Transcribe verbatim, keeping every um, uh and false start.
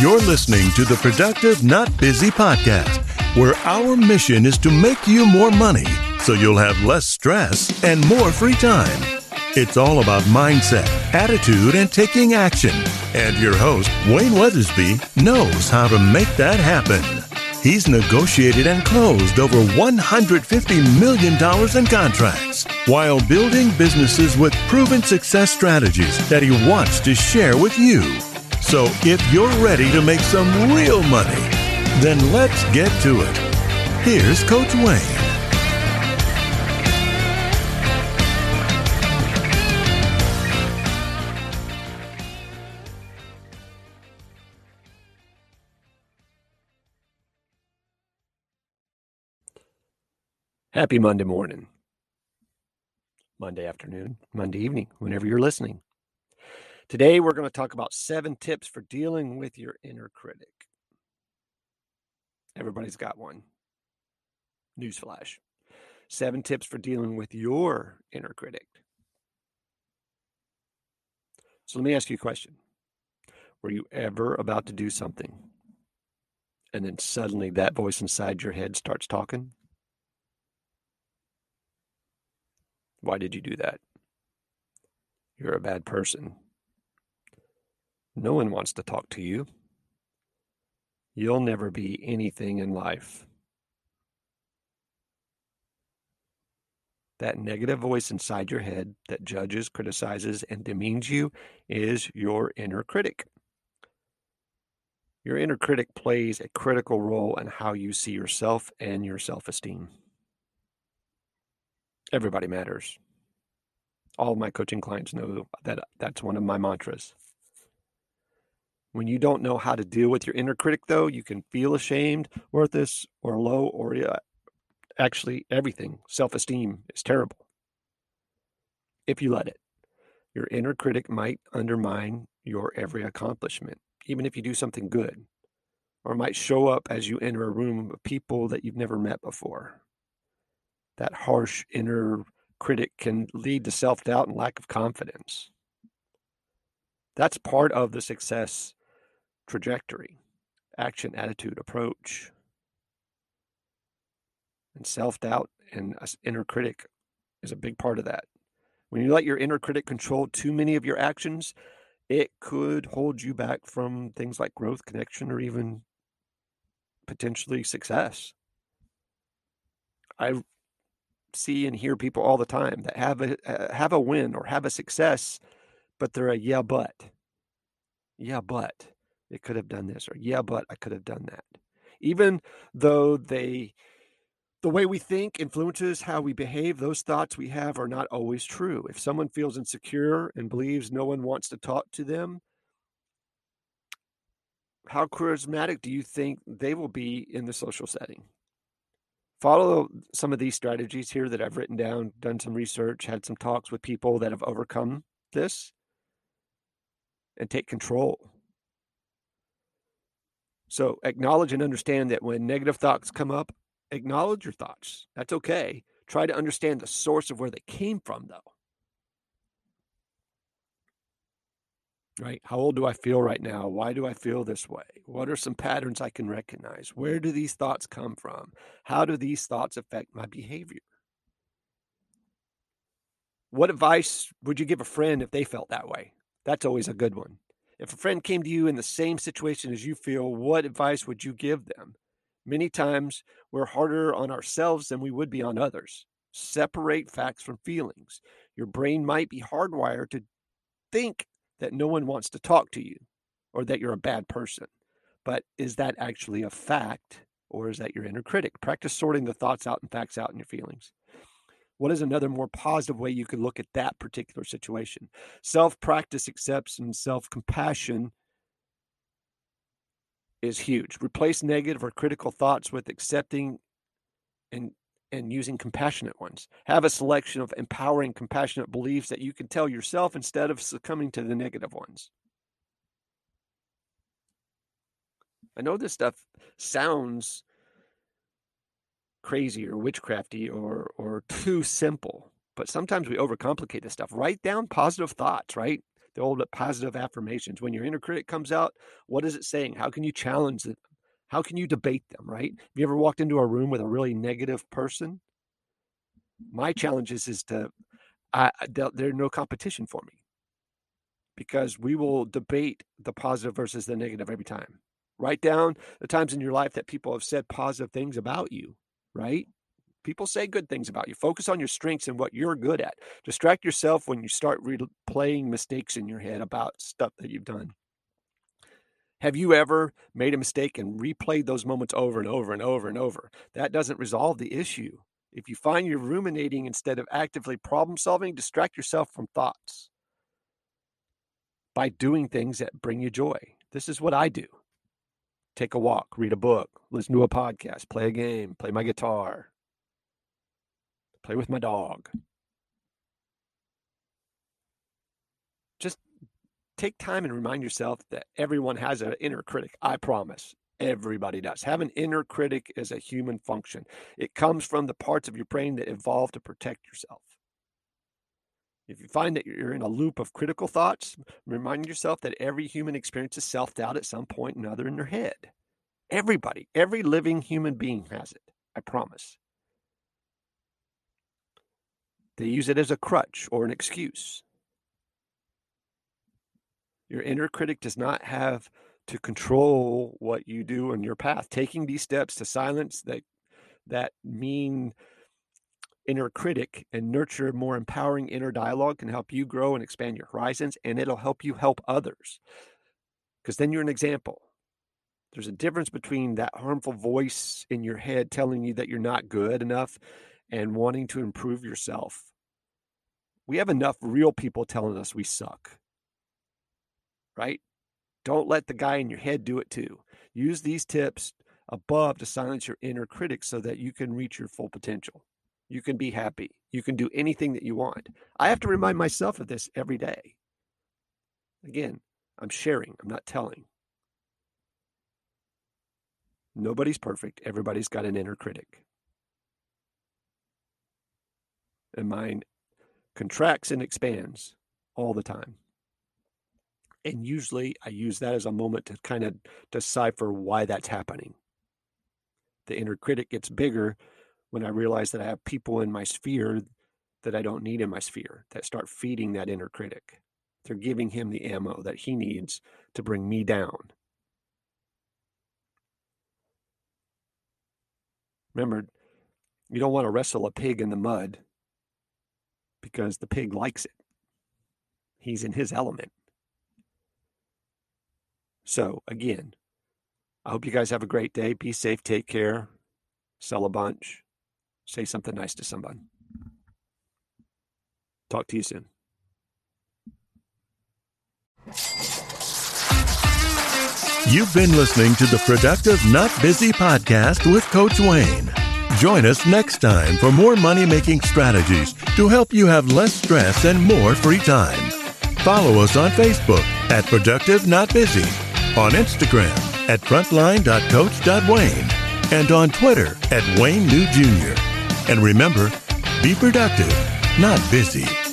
You're listening to the Productive Not Busy Podcast, where our mission is to make you more money so you'll have less stress and more free time. It's all about mindset, attitude, and taking action. And your host, Wayne Weathersby, knows how to make that happen. He's negotiated and closed over one hundred fifty million dollars in contracts while building businesses with proven success strategies that he wants to share with you. So if you're ready to make some real money, then let's get to it. Here's Coach Wayne. Happy Monday morning, Monday afternoon, Monday evening, whenever you're listening. Today, we're going to talk about seven tips for dealing with your inner critic. Everybody's got one. Newsflash. Seven tips for dealing with your inner critic. So let me ask you a question. Were you ever about to do something, and then suddenly that voice inside your head starts talking? Why did you do that? You're a bad person. No one wants to talk to you. You'll never be anything in life. That negative voice inside your head that judges, criticizes, and demeans you is your inner critic. Your inner critic plays a critical role in how you see yourself and your self-esteem. Everybody matters. All of my coaching clients know that that's one of my mantras. When you don't know how to deal with your inner critic, though, you can feel ashamed, worthless, or low, or uh, actually everything. Self-esteem is terrible. If you let it, your inner critic might undermine your every accomplishment, even if you do something good, or might show up as you enter a room of people that you've never met before. That harsh inner critic can lead to self-doubt and lack of confidence. That's part of the success trajectory, action, attitude, approach. And self-doubt and inner critic is a big part of that. When you let your inner critic control too many of your actions, it could hold you back from things like growth, connection, or even potentially success. I see and hear people all the time that have a uh, have a win or have a success, but they're a yeah, but. Yeah, but it could have done this, or yeah, but I could have done that. Even though they, the way we think influences how we behave, those thoughts we have are not always true. If someone feels insecure and believes no one wants to talk to them, how charismatic do you think they will be in the social setting? Follow some of these strategies here that I've written down, done some research, had some talks with people that have overcome this, and take control. So acknowledge and understand that when negative thoughts come up, acknowledge your thoughts. That's okay. Try to understand the source of where they came from, though. Right? How old do I feel right now? Why do I feel this way? What are some patterns I can recognize? Where do these thoughts come from? How do these thoughts affect my behavior? What advice would you give a friend if they felt that way? That's always a good one. If a friend came to you in the same situation as you feel, what advice would you give them? Many times we're harder on ourselves than we would be on others. Separate facts from feelings. Your brain might be hardwired to think that no one wants to talk to you or that you're a bad person. But is that actually a fact, or is that your inner critic? Practice sorting the thoughts out and facts out in your feelings. What is another more positive way you could look at that particular situation? Self-practice, acceptance, and self-compassion is huge. Replace negative or critical thoughts with accepting and and using compassionate ones. Have a selection of empowering, compassionate beliefs that you can tell yourself instead of succumbing to the negative ones. I know this stuff sounds crazy or witchcrafty or or too simple, but sometimes we overcomplicate this stuff. Write down positive thoughts, right? the old positive affirmations. When your inner critic comes out, what is it saying? How can you challenge them? How can you debate them, right? Have you ever walked into a room with a really negative person? My challenge is, is to, I, there's no competition for me, because we will debate the positive versus the negative every time. Write down the times in your life that people have said positive things about you, right? People say good things about you. Focus on your strengths and what you're good at. Distract yourself when you start replaying mistakes in your head about stuff that you've done. Have you ever made a mistake and replayed those moments over and over and over and over? That doesn't resolve the issue. If you find you're ruminating instead of actively problem solving, distract yourself from thoughts by doing things that bring you joy. This is what I do. Take a walk, read a book, listen to a podcast, play a game, play my guitar, play with my dog. Just take time and remind yourself that everyone has an inner critic. I promise. Everybody does. Have an inner critic as a human function. It comes from the parts of your brain that evolved to protect yourself. If you find that you're in a loop of critical thoughts, remind yourself that every human experiences self-doubt at some point or another in their head. Everybody, every living human being has it. I promise. They use it as a crutch or an excuse. Your inner critic does not have to control what you do on your path. Taking these steps to silence that that mean inner critic and nurture more empowering inner dialogue can help you grow and expand your horizons, and it'll help you help others. Because then you're an example. There's a difference between that harmful voice in your head telling you that you're not good enough and wanting to improve yourself. We have enough real people telling us we suck, right? Don't let the guy in your head do it too. Use these tips above to silence your inner critic so that you can reach your full potential. You can be happy. You can do anything that you want. I have to remind myself of this every day. Again, I'm sharing. I'm not telling. Nobody's perfect. Everybody's got an inner critic. And mine contracts and expands all the time. And usually I use that as a moment to kind of decipher why that's happening. The inner critic gets bigger when I realize that I have people in my sphere that I don't need in my sphere that start feeding that inner critic. They're giving him the ammo that he needs to bring me down. Remember, you don't want to wrestle a pig in the mud because the pig likes it. He's in his element. So again, I hope you guys have a great day. Be safe. Take care. Sell a bunch. Say something nice to someone. Talk to you soon. You've been listening to the Productive Not Busy podcast with Coach Wayne. Join us next time for more money-making strategies to help you have less stress and more free time. Follow us on Facebook at Productive Not Busy, on Instagram at frontline dot coach dot wayne, and on Twitter at Wayne New Junior And remember, be productive, not busy.